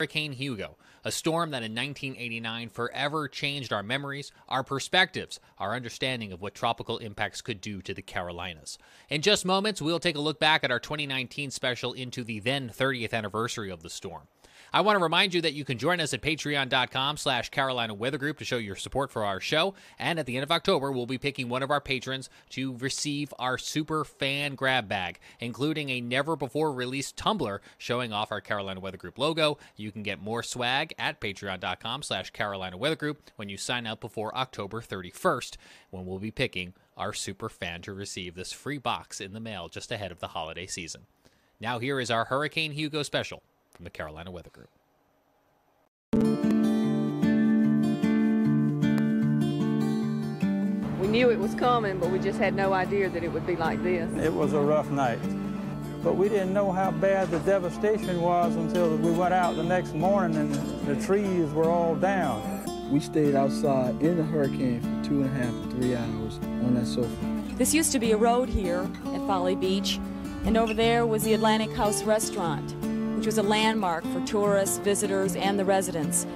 Hurricane Hugo, a storm that in 1989 forever changed our memories, our perspectives, our understanding of what tropical impacts could do to the Carolinas. In just moments, we'll take a look back at our 2019 special into the then 30th anniversary of the storm. I want to remind you that you can join us at patreon.com/Carolina Weather Group to show your support for our show. And at the end of October, we'll be picking one of our patrons to receive our super fan grab bag, including a never-before-released tumbler showing off our Carolina Weather Group logo. You can get more swag at patreon.com/Carolina Weather Group when you sign up before October 31st, when we'll be picking our super fan to receive this free box in the mail just ahead of the holiday season. Now here is our Hurricane Hugo special from the Carolina Weather Group. We knew it was coming, but we just had no idea that it would be like this. It was a rough night, but we didn't know how bad the devastation was until we went out the next morning and the trees were all down. We stayed outside in the hurricane for 2.5 to 3 hours on that sofa. This used to be a road here at Folly Beach, and over there was the Atlantic House restaurant, which was a landmark for tourists, visitors, and the residents.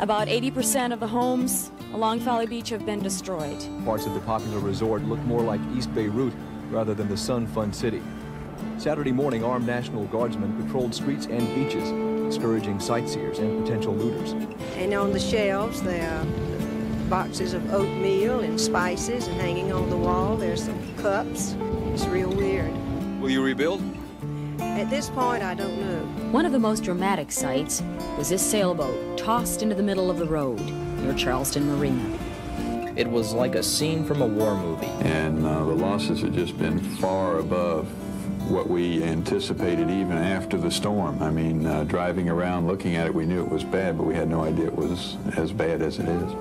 About 80% of the homes along Folly Beach have been destroyed. Parts of the popular resort look more like East Beirut rather than the sun-fun city. Saturday morning, armed National Guardsmen patrolled streets and beaches, discouraging sightseers and potential looters. And on the shelves, there are boxes of oatmeal and spices, and hanging on the wall, there's some cups. It's real weird. Will you rebuild? At this point, I don't know. One of the most dramatic sights was this sailboat tossed into the middle of the road near Charleston Marina. It was like a scene from a war movie. And the losses have just been far above what we anticipated even after the storm. I mean, driving around looking at it, we knew it was bad, but we had no idea it was as bad as it is.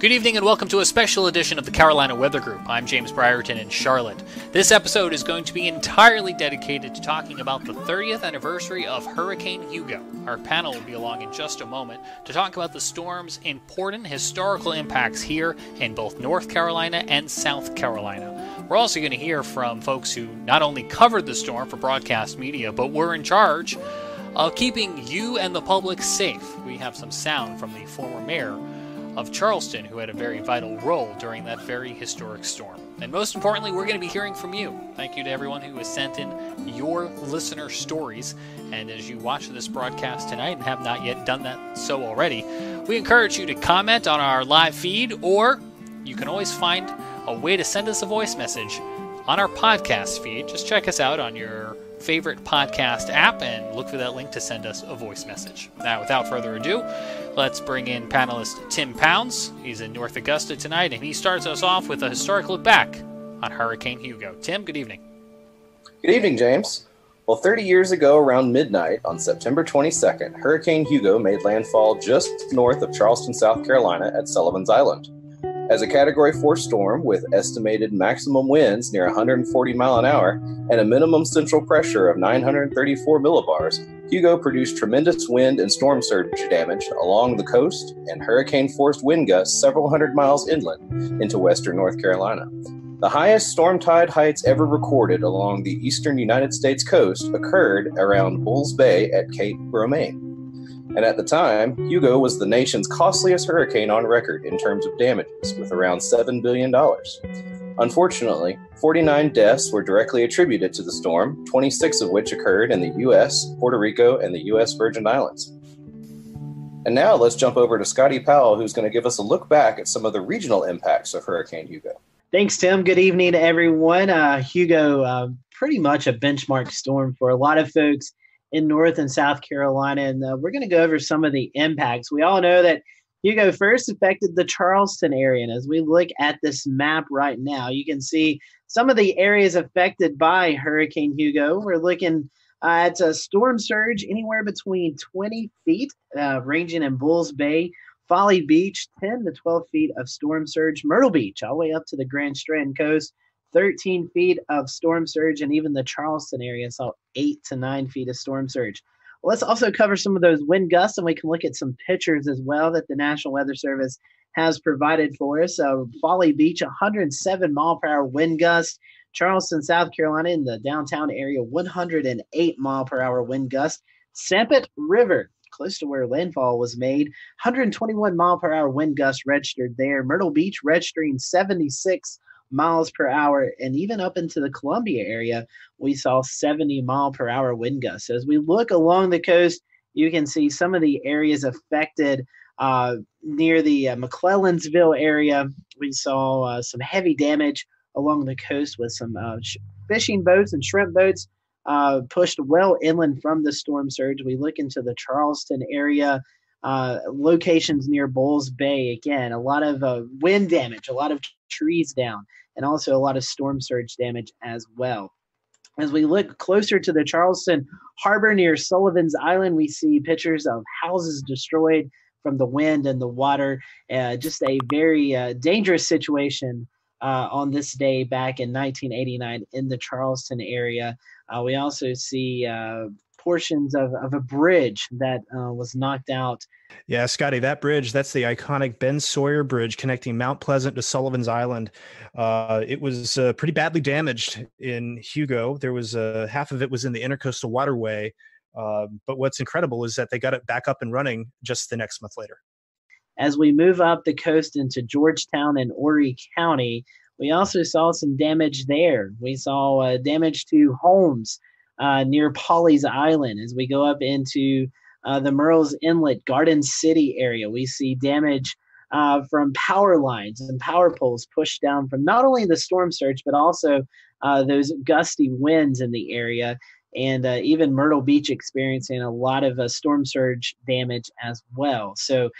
Good evening and welcome to a special edition of the Carolina Weather Group. I'm James Brierton in Charlotte. This episode is going to be entirely dedicated to talking about the 30th anniversary of Hurricane Hugo. Our panel will be along in just a moment to talk about the storm's important historical impacts here in both North Carolina and South Carolina. We're also going to hear from folks who not only covered the storm for broadcast media, but were in charge of keeping you and the public safe. We have some sound from the former mayor of Charleston, who had a very vital role during that very historic storm. And most importantly, we're going to be hearing from you. Thank you to everyone who has sent in your listener stories. And as you watch this broadcast tonight and have not yet done that so already, we encourage you to comment on our live feed, or you can always find a way to send us a voice message on our podcast feed. Just check us out on your favorite podcast app and look for that link to send us a voice message. Now, without further ado, let's bring in panelist Tim Pounds. He's in North Augusta tonight, and he starts us off with a historic look back on Hurricane Hugo. Tim, good evening. Good evening, James. Well, 30 years ago, around midnight on September 22nd, Hurricane Hugo made landfall just north of Charleston, South Carolina at Sullivan's Island. As a Category 4 storm with estimated maximum winds near 140 miles an hour and a minimum central pressure of 934 millibars, Hugo produced tremendous wind and storm surge damage along the coast and hurricane-forced wind gusts several hundred miles inland into western North Carolina. The highest storm tide heights ever recorded along the eastern United States coast occurred around Bulls Bay at Cape Romain. And at the time, Hugo was the nation's costliest hurricane on record in terms of damages, with around $7 billion. Unfortunately, 49 deaths were directly attributed to the storm, 26 of which occurred in the U.S., Puerto Rico, and the U.S. Virgin Islands. And now let's jump over to Scotty Powell, who's going to give us a look back at some of the regional impacts of Hurricane Hugo. Thanks, Tim. Good evening to everyone. Hugo, pretty much a benchmark storm for a lot of folks in North and South Carolina, and we're going to go over some of the impacts. We all know that Hugo first affected the Charleston area, and as we look at this map right now, you can see some of the areas affected by Hurricane Hugo. We're looking at a storm surge anywhere between 20 feet, ranging in Bulls Bay, Folly Beach, 10 to 12 feet of storm surge, Myrtle Beach, all the way up to the Grand Strand coast, 13 feet of storm surge, and even the Charleston area saw 8 to 9 feet of storm surge. Well, let's also cover some of those wind gusts, and we can look at some pictures as well that the National Weather Service has provided for us. Folly Beach, 107 mile per hour wind gust. Charleston, South Carolina, in the downtown area, 108 mile per hour wind gust. Sampit River, close to where landfall was made. 121 mile per hour wind gusts registered there. Myrtle Beach registering 76 miles per hour, and even up into the Columbia area, we saw 70 mile per hour wind gusts. As we look along the coast, you can see some of the areas affected near the McClellansville area. We saw some heavy damage along the coast with some fishing boats and shrimp boats pushed well inland from the storm surge. We look into the Charleston area, locations near Bulls Bay. Again, a lot of wind damage, a lot of trees down, and also a lot of storm surge damage as well. As we look closer to the Charleston Harbor near Sullivan's Island, we see pictures of houses destroyed from the wind and the water. Just a very dangerous situation on this day back in 1989 in the Charleston area. We also see portions of a bridge that was knocked out. Yeah, Scotty, that bridge, that's the iconic Ben Sawyer Bridge connecting Mount Pleasant to Sullivan's Island. It was pretty badly damaged in Hugo. There was half of it was in the Intercoastal Waterway. But what's incredible is that they got it back up and running just the next month later. As we move up the coast into Georgetown and Horry County, we also saw some damage there. We saw damage to homes near Pawleys Island. As we go up into the Murrells Inlet Garden City area, we see damage from power lines and power poles pushed down from not only the storm surge, but also those gusty winds in the area. And even Myrtle Beach experiencing a lot of storm surge damage as well. So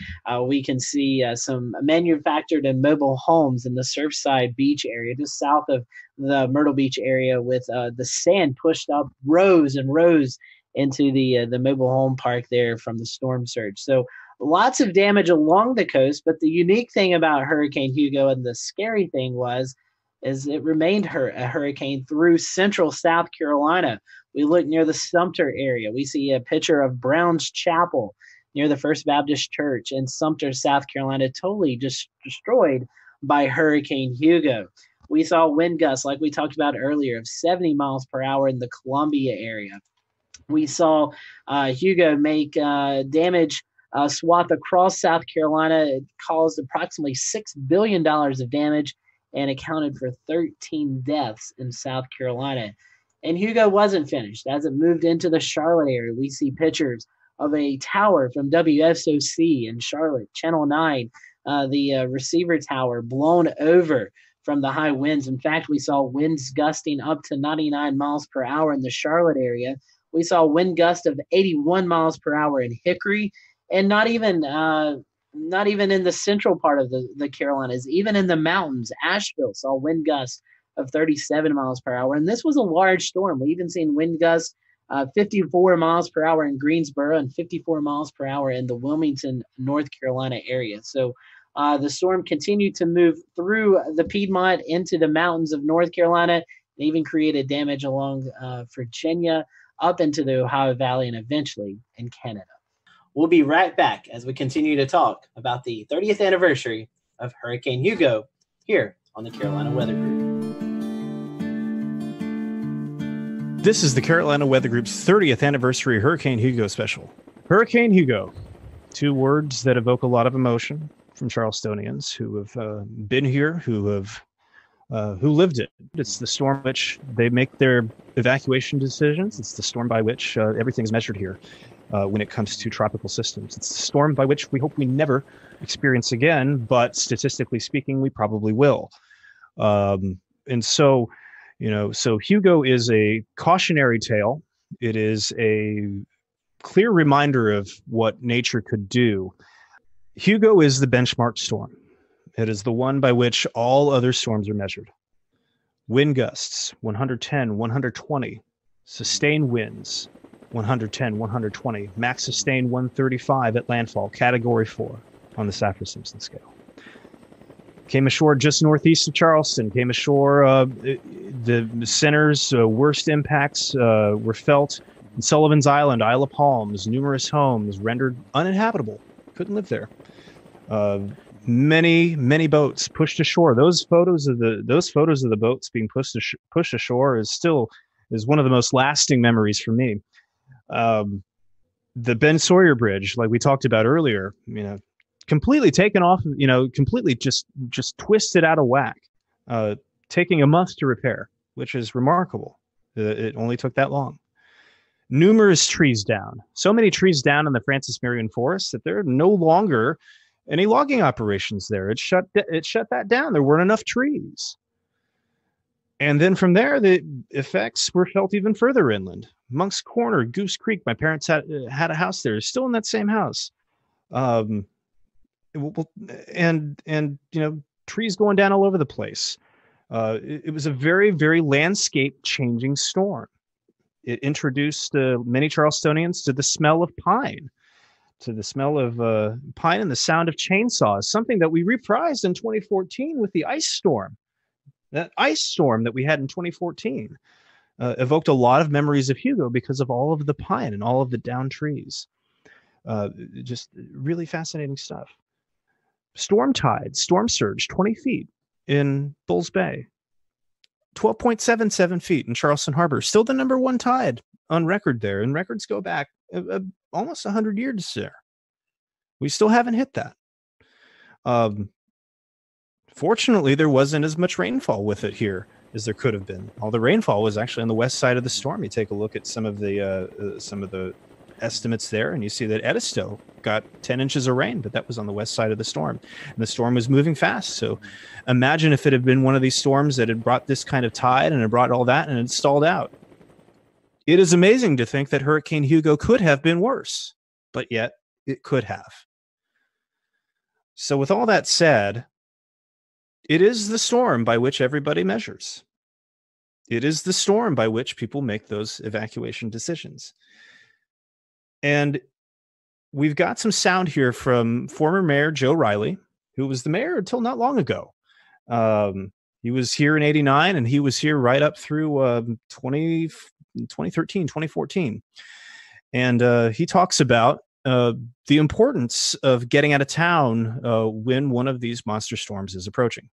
we can see some manufactured and mobile homes in the Surfside Beach area, just south of the Myrtle Beach area, with the sand pushed up rows and rows into the mobile home park there from the storm surge. So lots of damage along the coast. But the unique thing about Hurricane Hugo, and the scary thing was, is it remained a hurricane through central South Carolina. We look near the Sumter area. We see a picture of Brown's Chapel near the First Baptist Church in Sumter, South Carolina, totally just destroyed by Hurricane Hugo. We saw wind gusts, like we talked about earlier, of 70 miles per hour in the Columbia area. We saw Hugo make damage swath across South Carolina. It caused approximately $6 billion of damage and accounted for 13 deaths in South Carolina. And Hugo wasn't finished. As it moved into the Charlotte area, we see pictures of a tower from WSOC in Charlotte, Channel 9, the receiver tower blown over from the high winds. In fact, we saw winds gusting up to 99 miles per hour in the Charlotte area. We saw wind gusts of 81 miles per hour in Hickory, and not even in the central part of the Carolinas, even in the mountains. Asheville saw wind gusts of 37 miles per hour. And this was a large storm. We've even seen wind gusts 54 miles per hour in Greensboro and 54 miles per hour in the Wilmington, North Carolina area. So the storm continued to move through the Piedmont into the mountains of North Carolina, and even created damage along Virginia, up into the Ohio Valley, and eventually in Canada. We'll be right back as we continue to talk about the 30th anniversary of Hurricane Hugo here on the Carolina Weather Group. This is the Carolina Weather Group's 30th anniversary Hurricane Hugo special. Hurricane Hugo, two words that evoke a lot of emotion from Charlestonians who have been here, who lived it. It's the storm which they make their evacuation decisions. It's the storm by which everything's measured here when it comes to tropical systems. It's the storm by which we hope we never experience again, but statistically speaking, we probably will. And so, so Hugo is a cautionary tale. It is a clear reminder of what nature could do. Hugo is the benchmark storm. It is the one by which all other storms are measured. Wind gusts, 110, 120. Sustained winds, 110, 120. Max sustained, 135 at landfall, Category 4 on the Saffir-Simpson scale. Came ashore just northeast of Charleston. Came ashore, the center's worst impacts were felt in Sullivan's Island, Isle of Palms, numerous homes rendered uninhabitable. Couldn't live there. Many, many boats pushed ashore. Those photos of the boats being pushed ashore is one of the most lasting memories for me. the Ben Sawyer Bridge, like we talked about earlier, completely taken off, completely just twisted out of whack, taking a month to repair, which is remarkable. It only took that long. Numerous trees down, so many trees down in the Francis Marion forest that there are no longer any logging operations there. It shut that down. There weren't enough trees. And then from there, the effects were felt even further inland. Monk's Corner, Goose Creek. My parents had a house there. It's still in that same house. Trees going down all over the place. It was a very, very landscape-changing storm. It introduced many Charlestonians to the smell of pine, to the smell of pine and the sound of chainsaws, something that we reprised in 2014 with the ice storm. That ice storm that we had in 2014 evoked a lot of memories of Hugo because of all of the pine and all of the down trees. Just really fascinating stuff. Storm tide, storm surge, 20 feet in Bulls Bay, 12.77 feet in Charleston Harbor. Still the number one tide on record there. And records go back almost 100 years there. We still haven't hit that. Fortunately, there wasn't as much rainfall with it here as there could have been. All the rainfall was actually on the west side of the storm. You take a look at some of the estimates there, and you see that Edisto got 10 inches of rain, but that was on the west side of the storm. And the storm was moving fast. So imagine if it had been one of these storms that had brought this kind of tide and it brought all that and it stalled out. It is amazing to think that Hurricane Hugo could have been worse, but yet it could have. So with all that said, it is the storm by which everybody measures. It is the storm by which people make those evacuation decisions. And we've got some sound here from former Mayor Joe Riley, who was the mayor until not long ago. He was here in 89, and he was here right up through 2013, 2014. And he talks about the importance of getting out of town when one of these monster storms is approaching.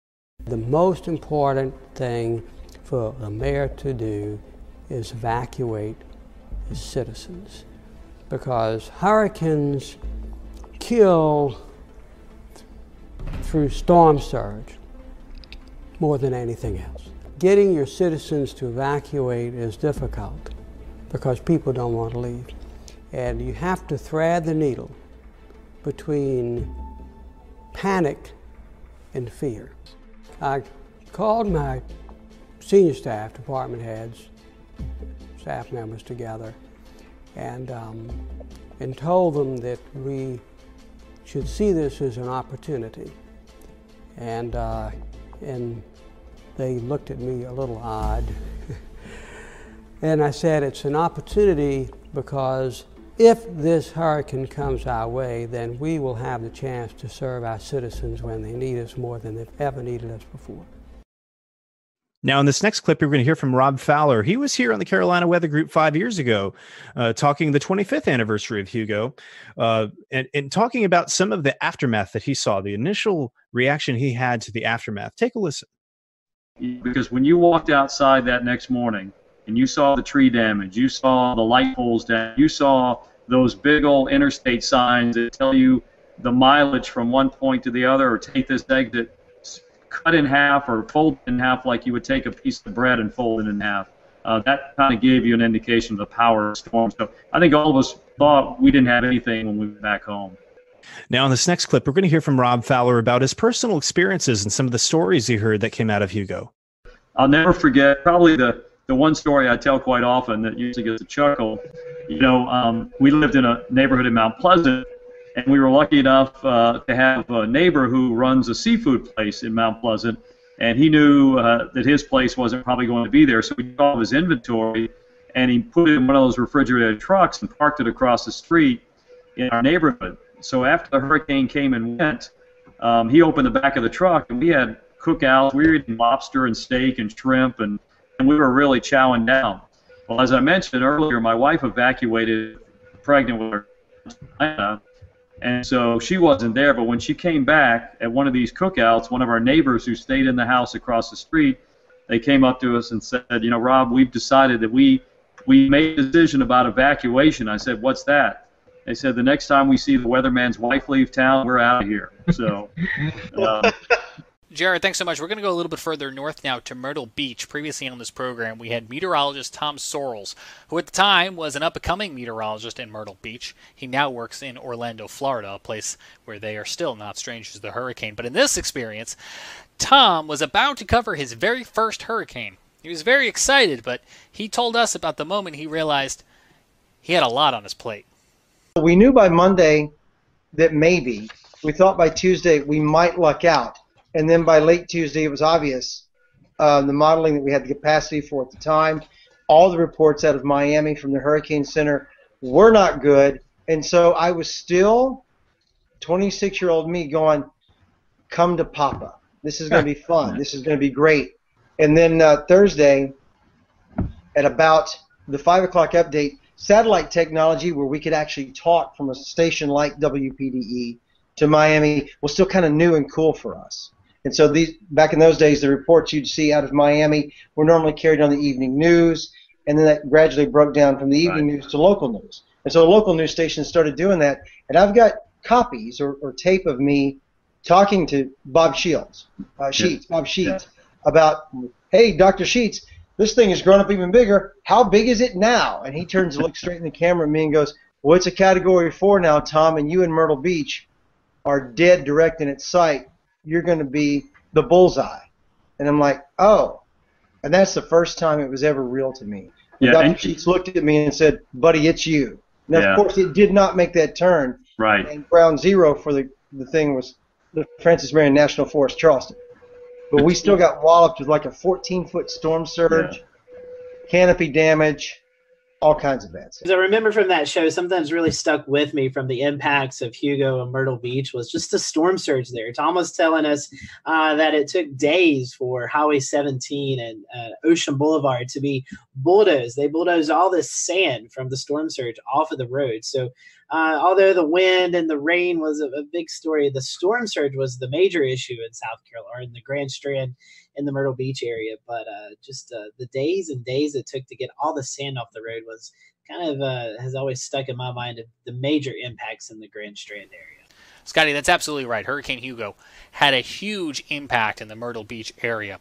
The most important thing for a mayor to do is evacuate his citizens, because hurricanes kill through storm surge more than anything else. Getting your citizens to evacuate is difficult because people don't want to leave. And you have to thread the needle between panic and fear. I called my senior staff, department heads, staff members together, and told them that we should see this as an opportunity. And they looked at me a little odd. And I said, it's an opportunity because if this hurricane comes our way, then we will have the chance to serve our citizens when they need us more than they've ever needed us before. Now, in this next clip, you're going to hear from Rob Fowler. He was here on the Carolina Weather Group 5 years ago, talking the 25th anniversary of Hugo, and talking about some of the aftermath that he saw, the initial reaction he had to the aftermath. Take a listen. Because when you walked outside that next morning, and you saw the tree damage, you saw the light poles down, you saw those big old interstate signs that tell you the mileage from one point to the other, or take this exit, cut in half or fold in half like you would take a piece of bread and fold it in half. That kind of gave you an indication of the power of storm. So I think all of us thought we didn't have anything when we were back home. Now, in this next clip, we're going to hear from Rob Fowler about his personal experiences and some of the stories he heard that came out of Hugo. I'll never forget probably the one story I tell quite often that usually gets a chuckle. We lived in a neighborhood in Mount Pleasant, and we were lucky enough to have a neighbor who runs a seafood place in Mount Pleasant, and he knew that his place wasn't probably going to be there, so we took all of his inventory, and he put it in one of those refrigerated trucks and parked it across the street in our neighborhood. So after the hurricane came and went, he opened the back of the truck, and we had cookouts. We were eating lobster and steak and shrimp, and we were really chowing down. Well, as I mentioned earlier, my wife evacuated pregnant with her, and so she wasn't there, but when she came back at one of these cookouts, one of our neighbors who stayed in the house across the street, they came up to us and said, Rob, we've decided that we made a decision about evacuation. I said, what's that? They said the next time we see the weatherman's wife leave town, we're out of here. So, Jared, thanks so much. We're going to go a little bit further north now to Myrtle Beach. Previously on this program, we had meteorologist Tom Sorrells, who at the time was an up-and-coming meteorologist in Myrtle Beach. He now works in Orlando, Florida, a place where they are still not strangers to the hurricane. But in this experience, Tom was about to cover his very first hurricane. He was very excited, but he told us about the moment he realized he had a lot on his plate. We knew by Monday that maybe. We thought by Tuesday we might luck out. And then by late Tuesday, it was obvious, the modeling that we had the capacity for at the time. All the reports out of Miami from the Hurricane Center were not good. And so I was still 26-year-old me going, come to Papa. This is going to be fun. This is going to be great. And then Thursday, at about the 5 o'clock update, satellite technology where we could actually talk from a station like WPDE to Miami was still kind of new and cool for us. And so these, back in those days, the reports you'd see out of Miami were normally carried on the evening news, and then that gradually broke down from the evening news to local news. And so local news stations started doing that, and I've got copies or tape of me talking to Bob Shields, Bob Sheets, about, hey, Dr. Sheets, this thing has grown up even bigger. How big is it now? And he turns and looks straight in the camera at me and goes, well, it's a Category 4 now, Tom, and you in Myrtle Beach are dead direct in its sight. You're going to be the bullseye. And I'm like, oh. And that's the first time it was ever real to me. Yeah, Dr. Sheets looked at me and said, buddy, it's you. Now, of course, it did not make that turn. Right. And ground zero for the thing was the Francis Marion National Forest, Charleston. But we still got walloped with like a 14-foot storm surge, canopy damage, all kinds of bad stuff. I remember from that show, something that's really stuck with me from the impacts of Hugo and Myrtle Beach was just the storm surge there. Tom was telling us that it took days for Highway 17 and Ocean Boulevard to be bulldozed. They bulldozed all this sand from the storm surge off of the road. So although the wind and the rain was a big story, the storm surge was the major issue in South Carolina, or in the Grand Strand in the Myrtle Beach area. But the days and days it took to get all the sand off the road was kind of has always stuck in my mind of the major impacts in the Grand Strand area. Scotty, that's absolutely right. Hurricane Hugo had a huge impact in the Myrtle Beach area.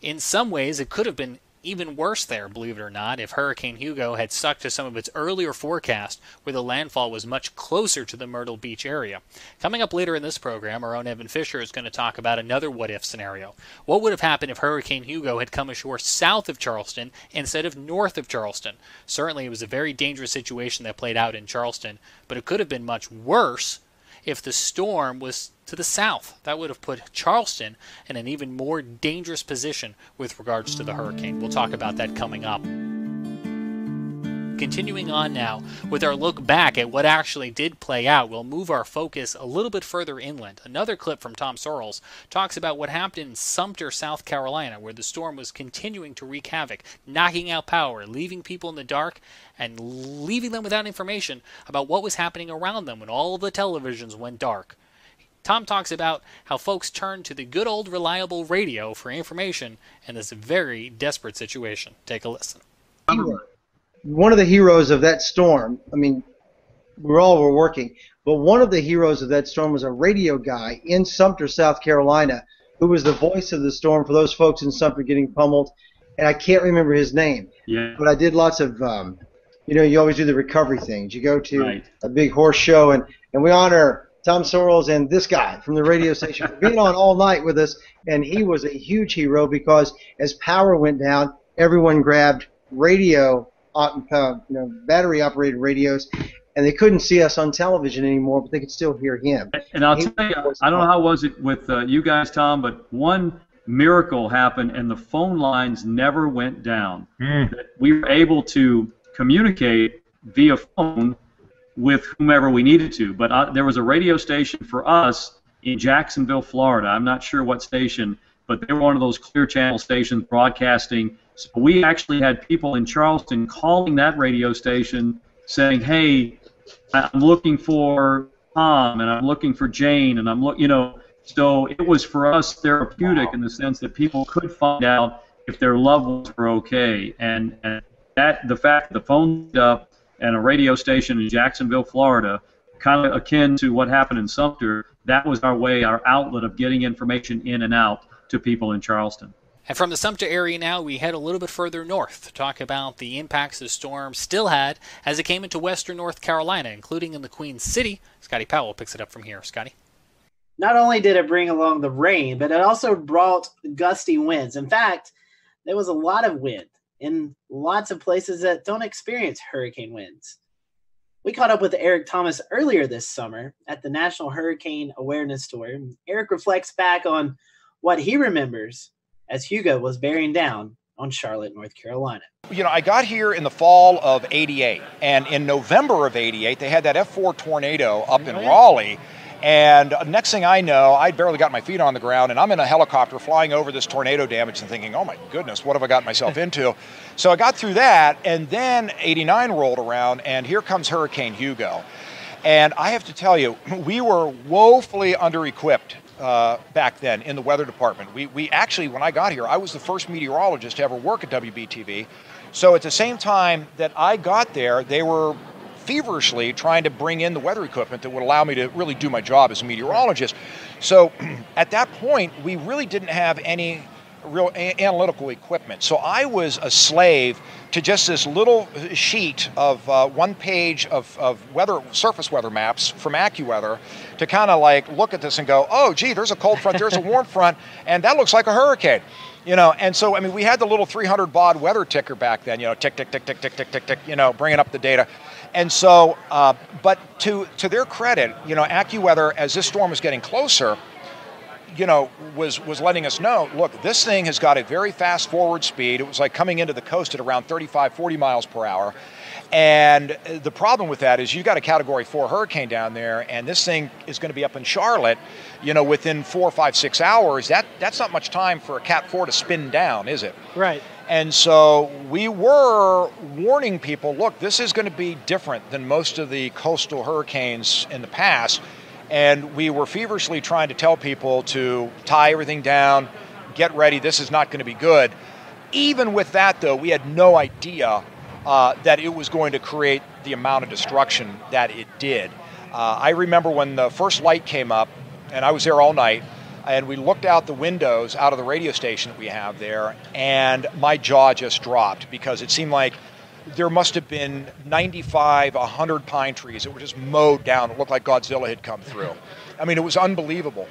In some ways, it could have been even worse there, believe it or not, if Hurricane Hugo had stuck to some of its earlier forecast where the landfall was much closer to the Myrtle Beach area. Coming up later in this program, our own Evan Fisher is going to talk about another what-if scenario. What would have happened if Hurricane Hugo had come ashore south of Charleston instead of north of Charleston? Certainly it was a very dangerous situation that played out in Charleston, but it could have been much worse if the storm was to the south. That would have put Charleston in an even more dangerous position with regards to the hurricane. We'll talk about that coming up. Continuing on now with our look back at what actually did play out, we'll move our focus a little bit further inland. Another clip from Tom Sorrells talks about what happened in Sumter, South Carolina, where the storm was continuing to wreak havoc, knocking out power, leaving people in the dark, and leaving them without information about what was happening around them when all of the televisions went dark. Tom talks about how folks turned to the good old reliable radio for information in this very desperate situation. Take a listen. One of the heroes of that storm, I mean, we all were working, but one of the heroes of that storm was a radio guy in Sumter, South Carolina, who was the voice of the storm for those folks in Sumter getting pummeled, and I can't remember his name. Yeah. But I did lots of, you know, you always do the recovery things. You go to a big horse show, and we honor Tom Sorrells and this guy from the radio station for being on all night with us, and he was a huge hero because as power went down, everyone grabbed radio, battery-operated radios, and they couldn't see us on television anymore, but they could still hear him. And I'll tell you, I don't know how was it with you guys, Tom, but one miracle happened, and the phone lines never went down. We were able to communicate via phone with whomever we needed to, but there was a radio station for us in Jacksonville, Florida. I'm not sure what station, but they were one of those clear channel stations broadcasting. So we actually had people in Charleston calling that radio station saying, hey, I'm looking for Tom, and I'm looking for Jane, and I'm so it was for us therapeutic in the sense that people could find out if their loved ones were okay. And that the fact that the phone up and a radio station in Jacksonville, Florida, kind of akin to what happened in Sumter. That was our way, our outlet of getting information in and out to people in Charleston. And from the Sumter area now, we head a little bit further north to talk about the impacts the storm still had as it came into western North Carolina, including in the Queen City. Scotty Powell picks it up from here. Scotty. Not only did it bring along the rain, but it also brought gusty winds. In fact, there was a lot of wind in lots of places that don't experience hurricane winds. We caught up with Eric Thomas earlier this summer at the National Hurricane Awareness Tour. Eric reflects back on what he remembers as Hugo was bearing down on Charlotte, North Carolina. You know, I got here in the fall of '88, and in November of '88, they had that F4 tornado up in Raleigh. And next thing I know, I'd barely got my feet on the ground, and I'm in a helicopter flying over this tornado damage and thinking, oh my goodness, what have I gotten myself into? So I got through that, and then '89 rolled around, and here comes Hurricane Hugo. And I have to tell you, we were woefully under-equipped back then in the weather department. We actually, when I got here, I was the first meteorologist to ever work at WBTV. So at the same time that I got there, they were feverishly trying to bring in the weather equipment that would allow me to really do my job as a meteorologist. So at that point, we really didn't have any real analytical equipment. So I was a slave to just this little sheet of one page of weather, surface weather maps from AccuWeather to kind of like look at this and go, oh, gee, there's a cold front, there's a warm front, and that looks like a hurricane. You know, and so, I mean, we had the little 300 baud weather ticker back then, you know, tick, tick, tick, tick, tick, tick, tick, tick, you know, bringing up the data. And so, but to their credit, you know, AccuWeather, as this storm was getting closer, you know, was letting us know, look, this thing has got a very fast forward speed. It was like coming into the coast at around 35, 40 miles per hour. And the problem with that is you've got a Category 4 hurricane down there, and this thing is going to be up in Charlotte, you know, within 4, 5, 6 hours. That's not much time for a Cat 4 to spin down, is it? Right. And so we were warning people, look, this is going to be different than most of the coastal hurricanes in the past. And we were feverishly trying to tell people to tie everything down, get ready, this is not going to be good. Even with that, though, we had no idea that it was going to create the amount of destruction that it did. I remember when the first light came up, and I was there all night, and we looked out the windows out of the radio station that we have there, and my jaw just dropped because it seemed like there must have been 95, 100 pine trees that were just mowed down. It looked like Godzilla had come through. I mean, it was unbelievable.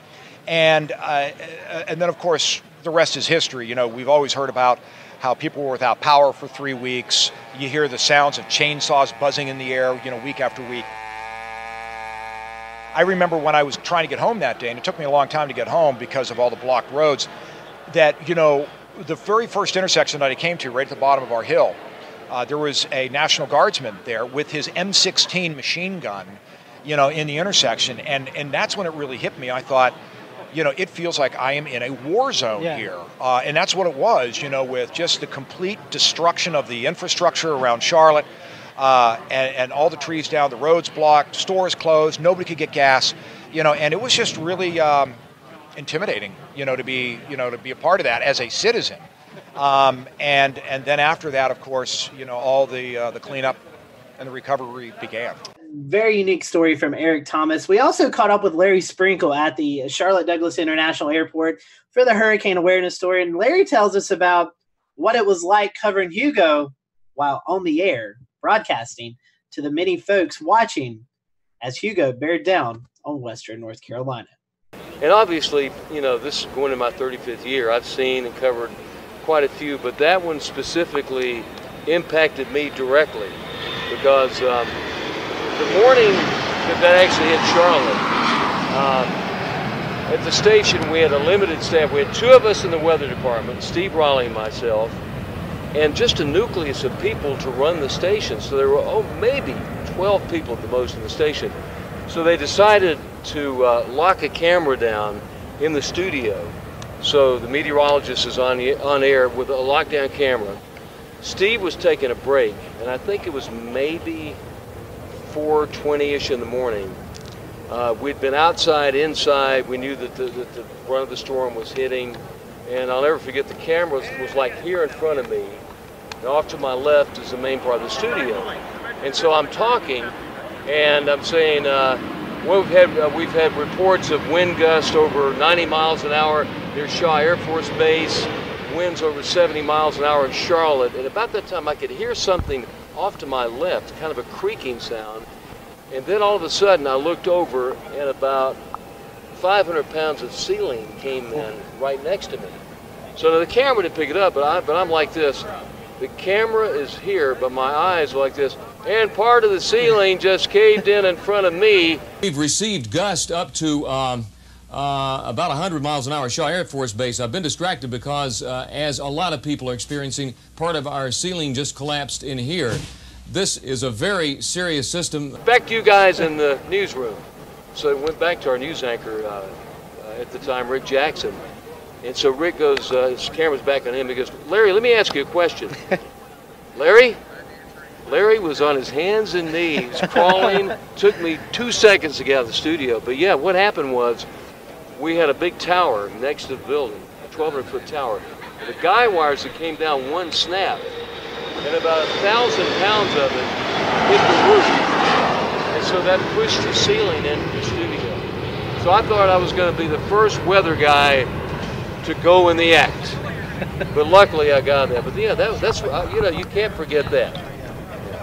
And then, of course, the rest is history. You know, we've always heard about how people were without power for 3 weeks. You hear the sounds of chainsaws buzzing in the air, you know, week after week. I remember when I was trying to get home that day, and it took me a long time to get home because of all the blocked roads, that, you know, the very first intersection that I came to right at the bottom of our hill, there was a National Guardsman there with his M16 machine gun, you know, in the intersection. And that's when it really hit me. I thought, you know, it feels like I am in a war zone here. And that's what it was, you know, with just the complete destruction of the infrastructure around Charlotte and all the trees down, the roads blocked, stores closed, nobody could get gas, you know, and it was just really intimidating, you know, to be a part of that as a citizen. And then after that, of course, you know, all the cleanup and the recovery began. Very unique story from Eric Thomas. We also caught up with Larry Sprinkle at the Charlotte Douglas International Airport for the Hurricane Awareness Tour. And Larry tells us about what it was like covering Hugo while on the air, broadcasting to the many folks watching as Hugo beared down on western North Carolina. And obviously, you know, this is going to my 35th year. I've seen and covered quite a few, but that one specifically impacted me directly because the morning that actually hit Charlotte, at the station we had a limited staff. We had two of us in the weather department, Steve Raleigh and myself, and just a nucleus of people to run the station. So there were maybe 12 people at the most in the station. So they decided to lock a camera down in the studio. So the meteorologist is on air with a lockdown camera. Steve was taking a break, and I think it was maybe 4:20-ish in the morning. We'd been outside, inside. We knew that the brunt of the storm was hitting, and I'll never forget the camera was like here in front of me, and off to my left is the main part of the studio. And so I'm talking, and I'm saying, we've had reports of wind gusts over 90 miles an hour near Shaw Air Force Base, winds over 70 miles an hour in Charlotte. And about that time, I could hear something off to my left, kind of a creaking sound. And then all of a sudden, I looked over, and about 500 pounds of ceiling came in right next to me. So the camera didn't pick it up, but I'm like this. The camera is here, but my eyes are like this. And part of the ceiling just caved in front of me. We've received gusts up to about 100 miles an hour at Shaw Air Force Base. I've been distracted because as a lot of people are experiencing, part of our ceiling just collapsed in here. This is a very serious system. Back to you guys in the newsroom. So I went back to our news anchor at the time, Rick Jackson. And so Rick goes, his camera's back on him, he goes, Larry, let me ask you a question. Larry was on his hands and knees crawling. Took me 2 seconds to get out of the studio. But yeah, what happened was we had a big tower next to the building, a 1,200-foot tower. The guy wires that came down, one snap, and about 1,000 pounds of it hit the roof. And so that pushed the ceiling into the studio. So I thought I was going to be the first weather guy to go in the act, but luckily I got that. But yeah, that's you know, you can't forget that.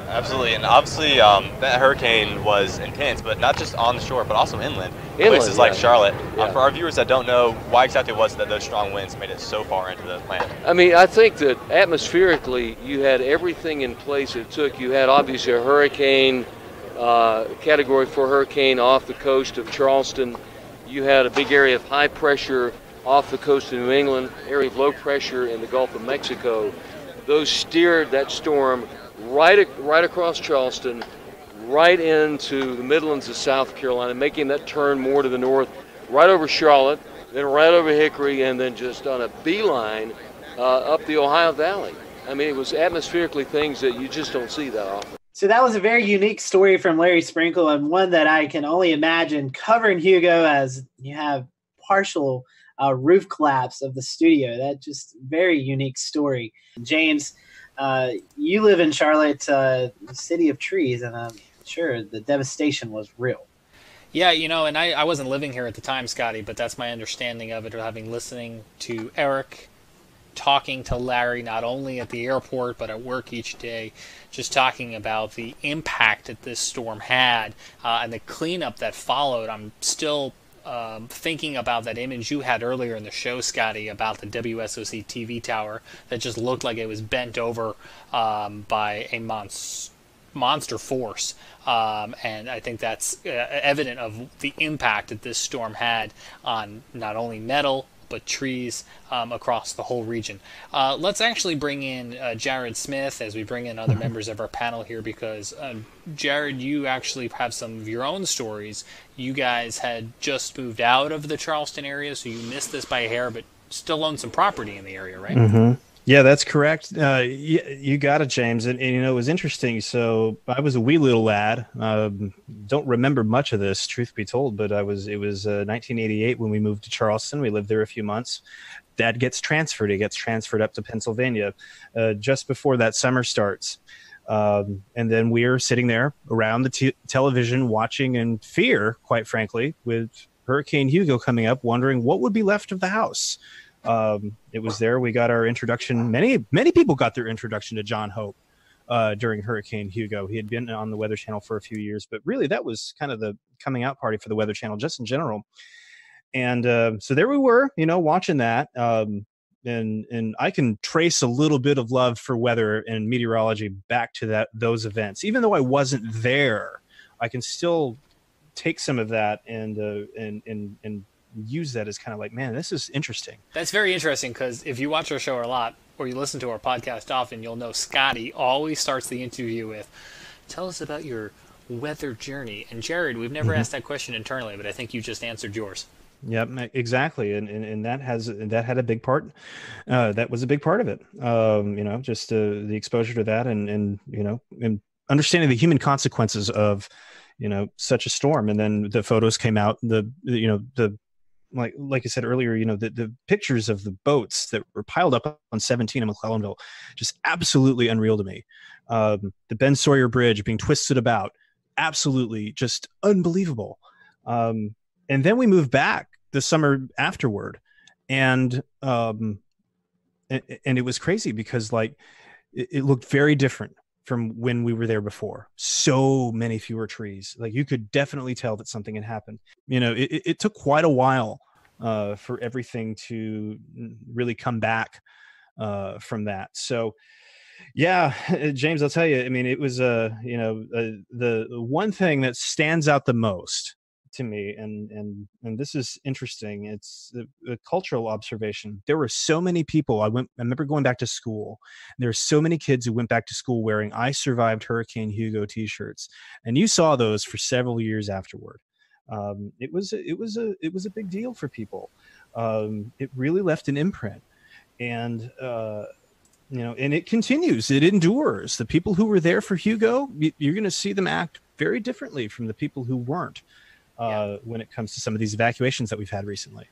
Absolutely, and obviously that hurricane was intense, but not just on the shore, but also inland places like Charlotte. Yeah. For our viewers that don't know, why exactly was it that those strong winds made it so far into the planet? I mean, I think that atmospherically you had everything in place it took. You had obviously a hurricane, category 4 hurricane off the coast of Charleston. You had a big area of high pressure off the coast of New England, area of low pressure in the Gulf of Mexico. Those steered that storm right across Charleston, right into the Midlands of South Carolina, making that turn more to the north, right over Charlotte, then right over Hickory, and then just on a beeline up the Ohio Valley. I mean, it was atmospherically things that you just don't see that often. So that was a very unique story from Larry Sprinkle, and one that I can only imagine covering Hugo as you have partial roof collapse of the studio. That just very unique story. James, you live in Charlotte, the city of trees, and I'm sure the devastation was real. Yeah, you know, and I wasn't living here at the time, Scotty, but that's my understanding of it, having listening to Eric, talking to Larry, not only at the airport, but at work each day, just talking about the impact that this storm had and the cleanup that followed. I'm still thinking about that image you had earlier in the show, Scotty, about the WSOC TV tower that just looked like it was bent over by a monster force. And I think that's evident of the impact that this storm had on not only metal, but trees across the whole region. Let's actually bring in Jared Smith as we bring in other members of our panel here, because Jared, you actually have some of your own stories. You guys had just moved out of the Charleston area, so you missed this by a hair, but still own some property in the area, right? Mm-hmm. Yeah, that's correct. You got it, James. And you know, it was interesting. So I was a wee little lad. Don't remember much of this, truth be told, but it was 1988 when we moved to Charleston. We lived there a few months. Dad gets transferred. He gets transferred up to Pennsylvania just before that summer starts. And then we're sitting there around the television watching in fear, quite frankly, with Hurricane Hugo coming up, wondering what would be left of the house. It was there we got our introduction. Many people got their introduction to John Hope during Hurricane Hugo. He had been on the Weather Channel for a few years, but really that was kind of the coming out party for the Weather Channel just in general. And so there we were, you know, watching that. And I can trace a little bit of love for weather and meteorology back to those events. Even though I wasn't there, I can still take some of that and use that as kind of like, man, this is interesting. That's very interesting, because if you watch our show a lot or you listen to our podcast often, you'll know Scotty always starts the interview with, tell us about your weather journey. And Jared, we've never asked that question internally, but I think you just answered yours. Yep, exactly. And that had a big part. That was a big part of it. You know, just the exposure to that and you know, and understanding the human consequences of, you know, such a storm. And then the photos came out, the like I said earlier, you know, the pictures of the boats that were piled up on 17 in McClellansville, just absolutely unreal to me. The Ben Sawyer Bridge being twisted about, absolutely just unbelievable. And then we moved back the summer afterward, and it was crazy because like it looked very different from when we were there before. So many fewer trees. Like you could definitely tell that something had happened. You know, it took quite a while for everything to really come back from that. So yeah, James, I'll tell you, I mean, it was, the one thing that stands out the most to me, and this is interesting, it's a cultural observation. There were so many people, I remember going back to school, there were so many kids who went back to school wearing I Survived Hurricane Hugo t-shirts, and you saw those for several years afterward. It was a big deal for people. It really left an imprint, and and it continues, it endures. The people who were there for Hugo, you're going to see them act very differently from the people who weren't. When it comes to some of these evacuations that we've had recently.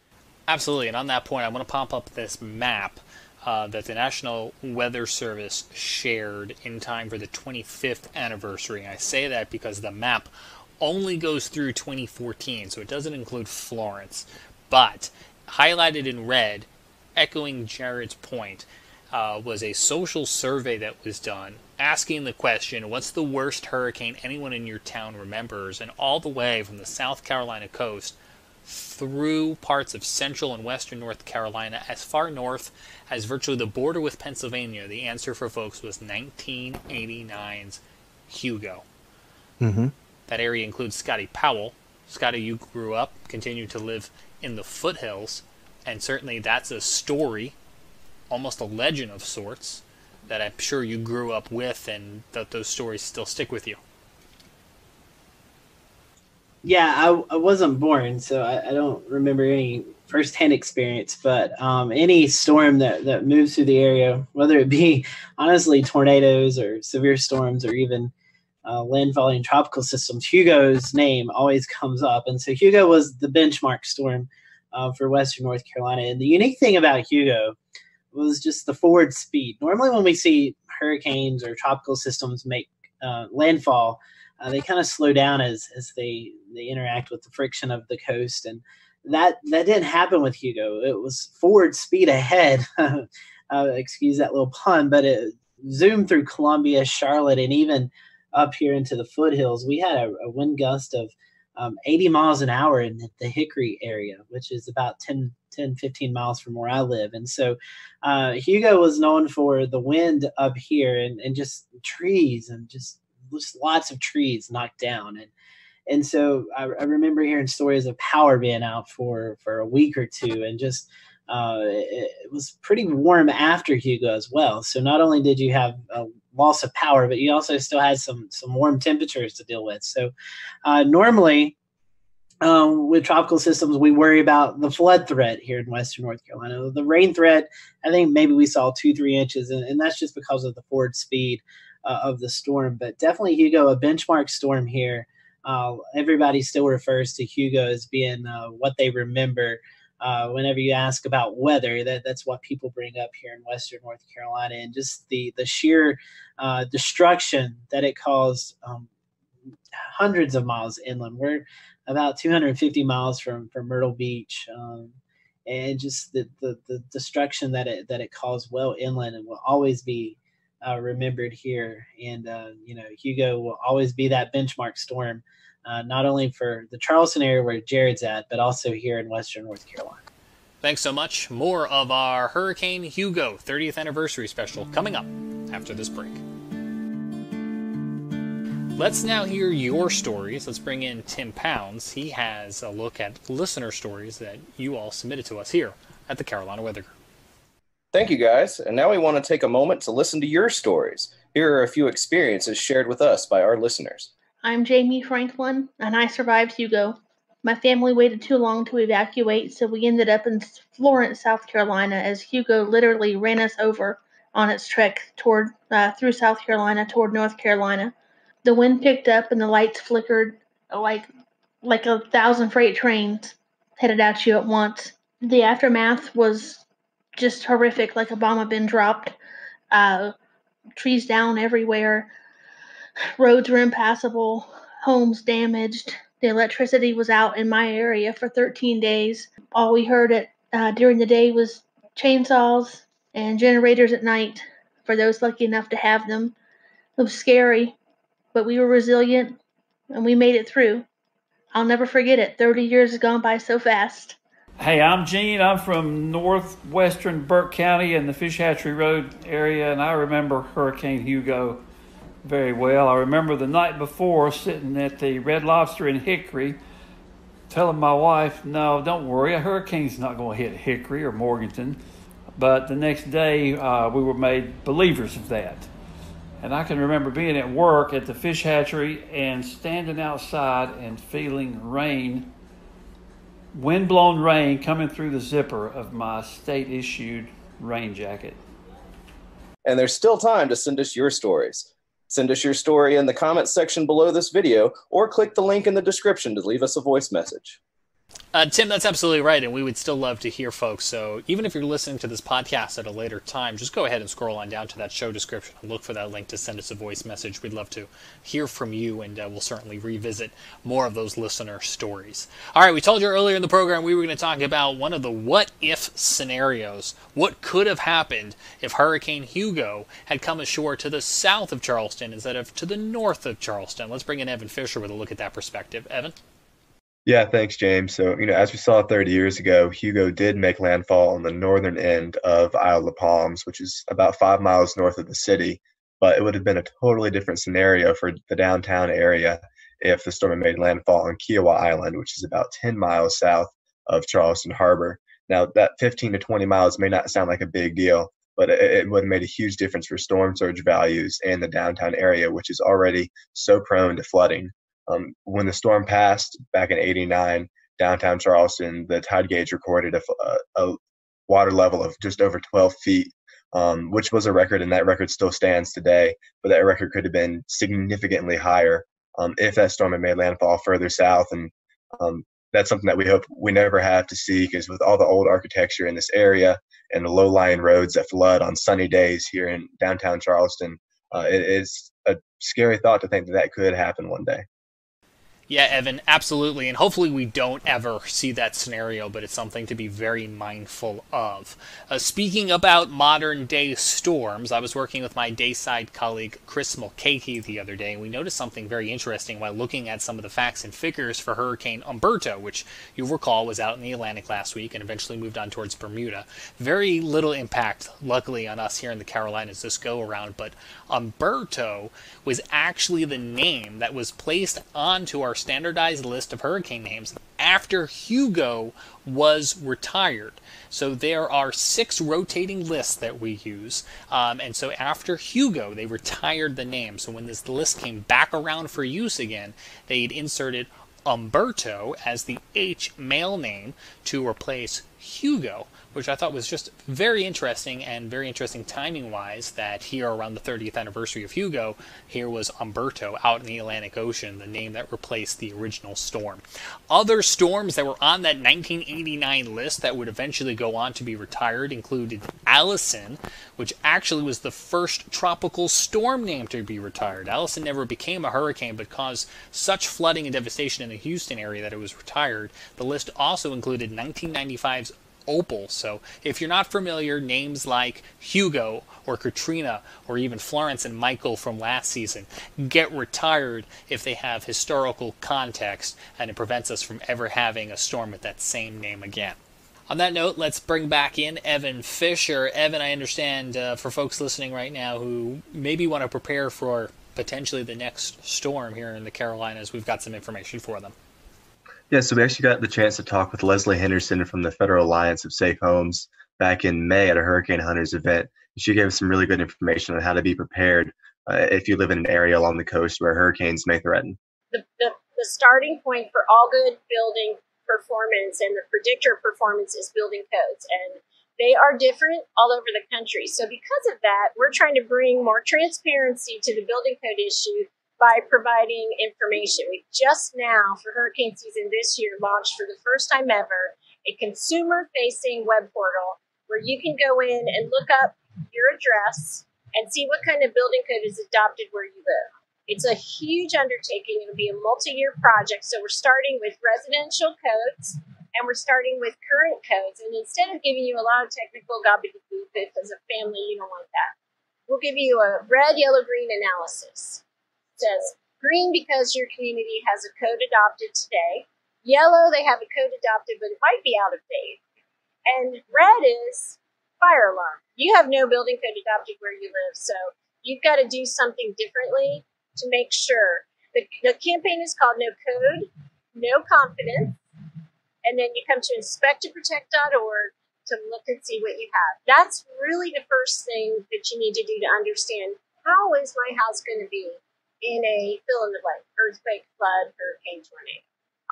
Absolutely. And on that point, I want to pop up this map that the National Weather Service shared in time for the 25th anniversary. And I say that because the map only goes through 2014, so it doesn't include Florence. But highlighted in red, echoing Jared's point, was a social survey that was done asking the question, what's the worst hurricane anyone in your town remembers? And all the way from the South Carolina coast through parts of central and western North Carolina, as far north as virtually the border with Pennsylvania, the answer for folks was 1989's Hugo. Mm-hmm. That area includes Scotty Powell. Scotty, you grew up, continued to live in the foothills, and certainly that's a story, almost a legend of sorts, that I'm sure you grew up with, and that those stories still stick with you. Yeah, I wasn't born, so I don't remember any firsthand experience, but any storm that moves through the area, whether it be honestly tornadoes or severe storms or even landfalling tropical systems, Hugo's name always comes up. And so Hugo was the benchmark storm for Western North Carolina. And the unique thing about Hugo was just the forward speed. Normally when we see hurricanes or tropical systems make landfall, they kind of slow down as they interact with the friction of the coast. And that didn't happen with Hugo. It was forward speed ahead, excuse that little pun, but it zoomed through Columbia, Charlotte, and even up here into the foothills. We had a wind gust of 80 miles an hour in the Hickory area, which is about 10-15 miles from where I live. And so Hugo was known for the wind up here and just trees and just lots of trees knocked down. And so I remember hearing stories of power being out for a week or two, and just it was pretty warm after Hugo as well. So not only did you have a loss of power, but you also still had some warm temperatures to deal with. So normally, with tropical systems, we worry about the flood threat here in Western North Carolina. The rain threat, I think maybe we saw 2-3 inches, and that's just because of the forward speed of the storm. But definitely Hugo, a benchmark storm here. Everybody still refers to Hugo as being what they remember. Whenever you ask about weather, that's what people bring up here in Western North Carolina, and just the sheer destruction that it caused hundreds of miles inland. We're about 250 miles from Myrtle Beach, and just the destruction that it caused well inland, and will always be remembered here. And Hugo will always be that benchmark storm. Not only for the Charleston area where Jared's at, but also here in Western North Carolina. Thanks so much. More of our Hurricane Hugo 30th Anniversary Special coming up after this break. Let's now hear your stories. Let's bring in Tim Pounds. He has a look at listener stories that you all submitted to us here at the Carolina Weather Group. Thank you, guys. And now we want to take a moment to listen to your stories. Here are a few experiences shared with us by our listeners. I'm Jamie Franklin, and I survived Hugo. My family waited too long to evacuate, so we ended up in Florence, South Carolina, as Hugo literally ran us over on its trek through South Carolina toward North Carolina. The wind picked up and the lights flickered like 1,000 freight trains. headed at you at once. The aftermath was just horrific, like a bomb had been dropped. Trees down everywhere. Roads were impassable. Homes damaged. The electricity was out in my area for 13 days. All we heard during the day was chainsaws and generators at night for those lucky enough to have them. It was scary, but we were resilient and we made it through. I'll never forget it. 30 years has gone by so fast. Hey, I'm Gene. I'm from northwestern Burke County in the Fish Hatchery Road area, and I remember Hurricane Hugo very well. I remember the night before sitting at the Red Lobster in Hickory telling my wife, no, don't worry, a hurricane's not going to hit Hickory or Morganton. But the next day we were made believers of that. And I can remember being at work at the fish hatchery and standing outside and feeling rain, wind-blown rain coming through the zipper of my state-issued rain jacket. And there's still time to send us your stories. Send us your story in the comments section below this video, or click the link in the description to leave us a voice message. Tim, that's absolutely right, and we would still love to hear folks. So even if you're listening to this podcast at a later time, just go ahead and scroll on down to that show description and look for that link to send us a voice message. We'd love to hear from you, and we'll certainly revisit more of those listener stories. All right, we told you earlier in the program we were going to talk about one of the what-if scenarios. What could have happened if Hurricane Hugo had come ashore to the south of Charleston instead of to the north of Charleston? Let's bring in Evan Fisher with a look at that perspective. Evan? Yeah, thanks, James. So, as we saw 30 years ago, Hugo did make landfall on the northern end of Isle of Palms, which is about 5 miles north of the city. But it would have been a totally different scenario for the downtown area if the storm had made landfall on Kiowa Island, which is about 10 miles south of Charleston Harbor. Now, that 15 to 20 miles may not sound like a big deal, but it would have made a huge difference for storm surge values and the downtown area, which is already so prone to flooding. When the storm passed back in '89, downtown Charleston, the tide gauge recorded a water level of just over 12 feet, which was a record, and that record still stands today. But that record could have been significantly higher if that storm had made landfall further south. And that's something that we hope we never have to see, because with all the old architecture in this area and the low-lying roads that flood on sunny days here in downtown Charleston, it is a scary thought to think that could happen one day. Yeah, Evan, absolutely. And hopefully we don't ever see that scenario, but it's something to be very mindful of. Speaking about modern-day storms, I was working with my dayside colleague Chris Mulcahy the other day, and we noticed something very interesting while looking at some of the facts and figures for Hurricane Umberto, which you'll recall was out in the Atlantic last week and eventually moved on towards Bermuda. Very little impact, luckily, on us here in the Carolinas this go-around, but Umberto was actually the name that was placed onto our standardized list of hurricane names after Hugo was retired. So there are 6 rotating lists that we use, and so after Hugo they retired the name. So when this list came back around for use again, they'd inserted Umberto as the H male name to replace Hugo, which I thought was just very interesting, and very interesting timing-wise, that here around the 30th anniversary of Hugo, here was Umberto out in the Atlantic Ocean, the name that replaced the original storm. Other storms that were on that 1989 list that would eventually go on to be retired included Allison, which actually was the first tropical storm name to be retired. Allison never became a hurricane, but caused such flooding and devastation in the Houston area that it was retired. The list also included 1995's Opal. So if you're not familiar, names like Hugo or Katrina or even Florence and Michael from last season get retired if they have historical context, and it prevents us from ever having a storm with that same name again. On that note, let's bring back in Evan Fisher. Evan, I understand for folks listening right now who maybe want to prepare for potentially the next storm here in the Carolinas, we've got some information for them. Yeah, so we actually got the chance to talk with Leslie Henderson from the Federal Alliance of Safe Homes back in May at a Hurricane Hunters event. She gave us some really good information on how to be prepared if you live in an area along the coast where hurricanes may threaten. The starting point for all good building performance and the predictor of performance is building codes, and they are different all over the country. So because of that, we're trying to bring more transparency to the building code issue by providing information. We just now, for hurricane season this year, launched for the first time ever a consumer-facing web portal where you can go in and look up your address and see what kind of building code is adopted where you live. It's a huge undertaking. It'll be a multi-year project. So we're starting with residential codes and we're starting with current codes. And instead of giving you a lot of technical gobbledygook, because a family, you don't want that, we'll give you a red, yellow, green analysis. It says green because your community has a code adopted today. Yellow, they have a code adopted, but it might be out of date. And red is fire alarm. You have no building code adopted where you live, so you've got to do something differently to make sure. The campaign is called No Code, No Confidence, and then you come to inspectandprotect.org to look and see what you have. That's really the first thing that you need to do to understand, how is my house going to be in a fill-in-the-blank, earthquake, flood, hurricane, tornado?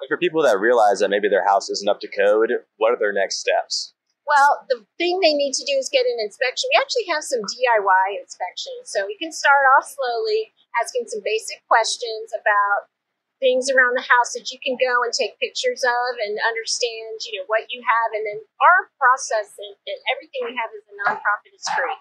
And for people that realize that maybe their house isn't up to code, what are their next steps? Well, the thing they need to do is get an inspection. We actually have some DIY inspections. So we can start off slowly asking some basic questions about things around the house that you can go and take pictures of and understand, you know, what you have. And then our process and everything we have as a nonprofit is free.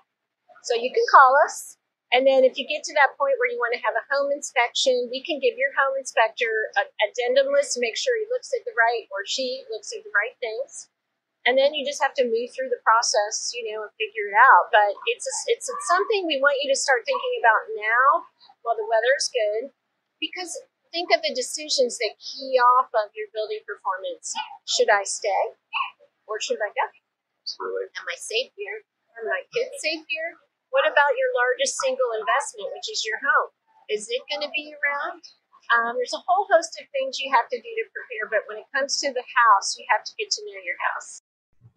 So you can call us. And then if you get to that point where you want to have a home inspection, we can give your home inspector an addendum list to make sure he looks at the right, or she looks at the right things. And then you just have to move through the process, you know, and figure it out. But it's something we want you to start thinking about now while the weather's good, because think of the decisions that key off of your building performance. Should I stay or should I go? Absolutely. Am I safe here? Are my kids safe here? What about your largest single investment, which is your home? Is it going to be around? There's a whole host of things you have to do to prepare, but when it comes to the house, you have to get to know your house.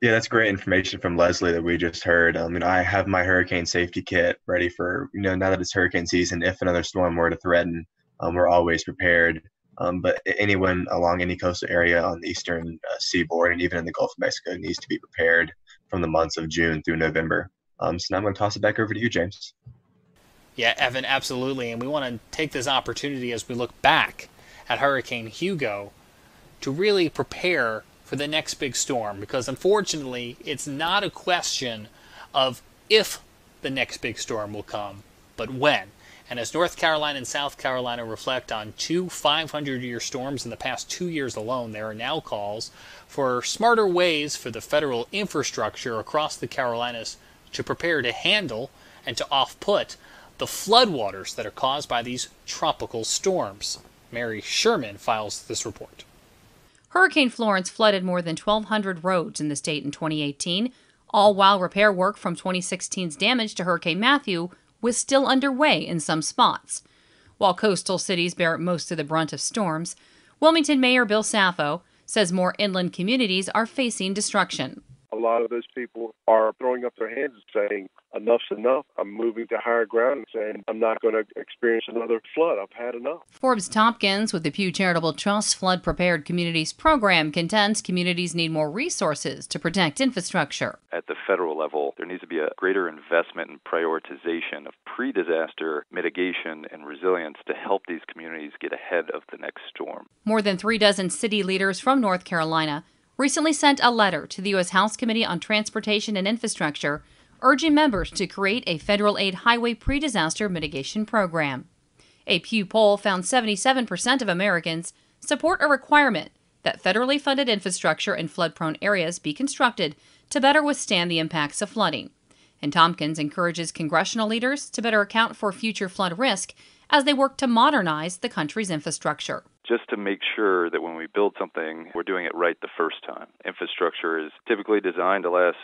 Yeah, that's great information from Leslie that we just heard. I mean, I have my hurricane safety kit ready for, you know, now that it's hurricane season, if another storm were to threaten, we're always prepared. But anyone along any coastal area on the eastern seaboard and even in the Gulf of Mexico needs to be prepared from the months of June through November. So now I'm going to toss it back over to you, James. Yeah, Evan, absolutely. And we want to take this opportunity as we look back at Hurricane Hugo to really prepare for the next big storm, because unfortunately it's not a question of if the next big storm will come, but when. And as North Carolina and South Carolina reflect on two 500-year storms in the past 2 years alone, there are now calls for smarter ways for the federal infrastructure across the Carolinas to prepare to handle and to off-put the floodwaters that are caused by these tropical storms. Mary Sherman files this report. Hurricane Florence flooded more than 1,200 roads in the state in 2018, all while repair work from 2016's damage to Hurricane Matthew was still underway in some spots. While coastal cities bear most of the brunt of storms, Wilmington Mayor Bill Saffo says more inland communities are facing destruction. A lot of those people are throwing up their hands and saying, enough's enough. I'm moving to higher ground and saying, I'm not going to experience another flood. I've had enough. Forbes Tompkins with the Pew Charitable Trusts Flood Prepared Communities Program contends communities need more resources to protect infrastructure. At the federal level, there needs to be a greater investment and prioritization of pre-disaster mitigation and resilience to help these communities get ahead of the next storm. More than 36 city leaders from North Carolina recently sent a letter to the U.S. House Committee on Transportation and Infrastructure urging members to create a federal aid highway pre-disaster mitigation program. A Pew poll found 77% of Americans support a requirement that federally funded infrastructure in flood-prone areas be constructed to better withstand the impacts of flooding. And Tompkins encourages congressional leaders to better account for future flood risk as they work to modernize the country's infrastructure. Just to make sure that when we build something, we're doing it right the first time. Infrastructure is typically designed to last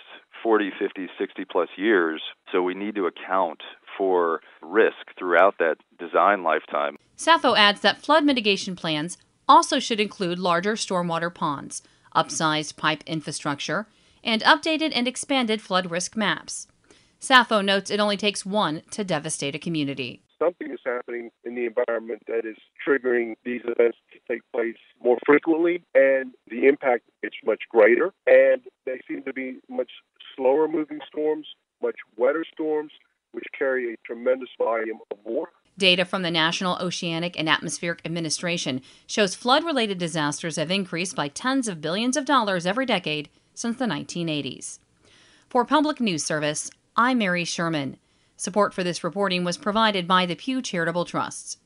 40, 50, 60 plus years, so we need to account for risk throughout that design lifetime. Saffo adds that flood mitigation plans also should include larger stormwater ponds, upsized pipe infrastructure, and updated and expanded flood risk maps. Saffo notes it only takes one to devastate a community. Something is happening in the environment that is triggering these events to take place more frequently, and the impact is much greater. And they seem to be much slower moving storms, much wetter storms, which carry a tremendous volume of water. Data from the National Oceanic and Atmospheric Administration shows flood-related disasters have increased by tens of billions of dollars every decade since the 1980s. For Public News Service, I'm Mary Sherman. Support for this reporting was provided by the Pew Charitable Trusts.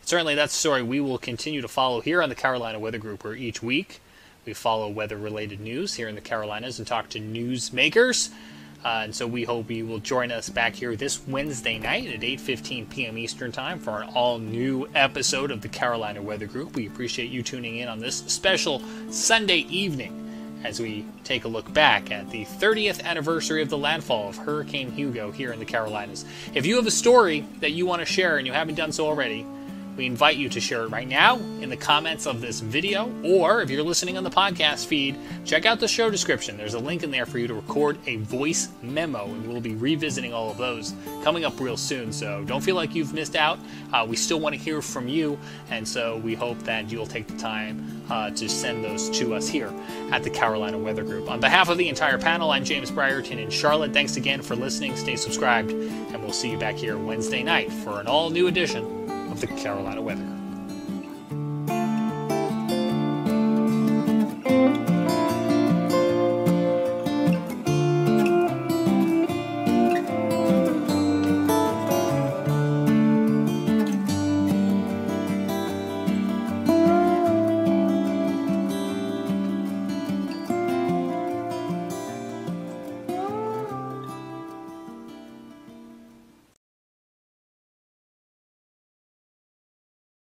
Certainly that's a story we will continue to follow here on the Carolina Weather Group, where each week we follow weather-related news here in the Carolinas and talk to newsmakers. And so we hope you will join us back here this Wednesday night at 8:15 p.m. Eastern Time for an all-new episode of the Carolina Weather Group. We appreciate you tuning in on this special Sunday evening as we take a look back at the 30th anniversary of the landfall of Hurricane Hugo here in the Carolinas. If you have a story that you want to share and you haven't done so already, we invite you to share it right now in the comments of this video, or if you're listening on the podcast feed, check out the show description. There's a link in there for you to record a voice memo, and we'll be revisiting all of those coming up real soon. So don't feel like you've missed out. We still want to hear from you, and so we hope that you'll take the time to send those to us here at the Carolina Weather Group. On behalf of the entire panel, I'm James Brierton in Charlotte. Thanks again for listening. Stay subscribed, and we'll see you back here Wednesday night for an all-new edition of the Carolina Weather Group.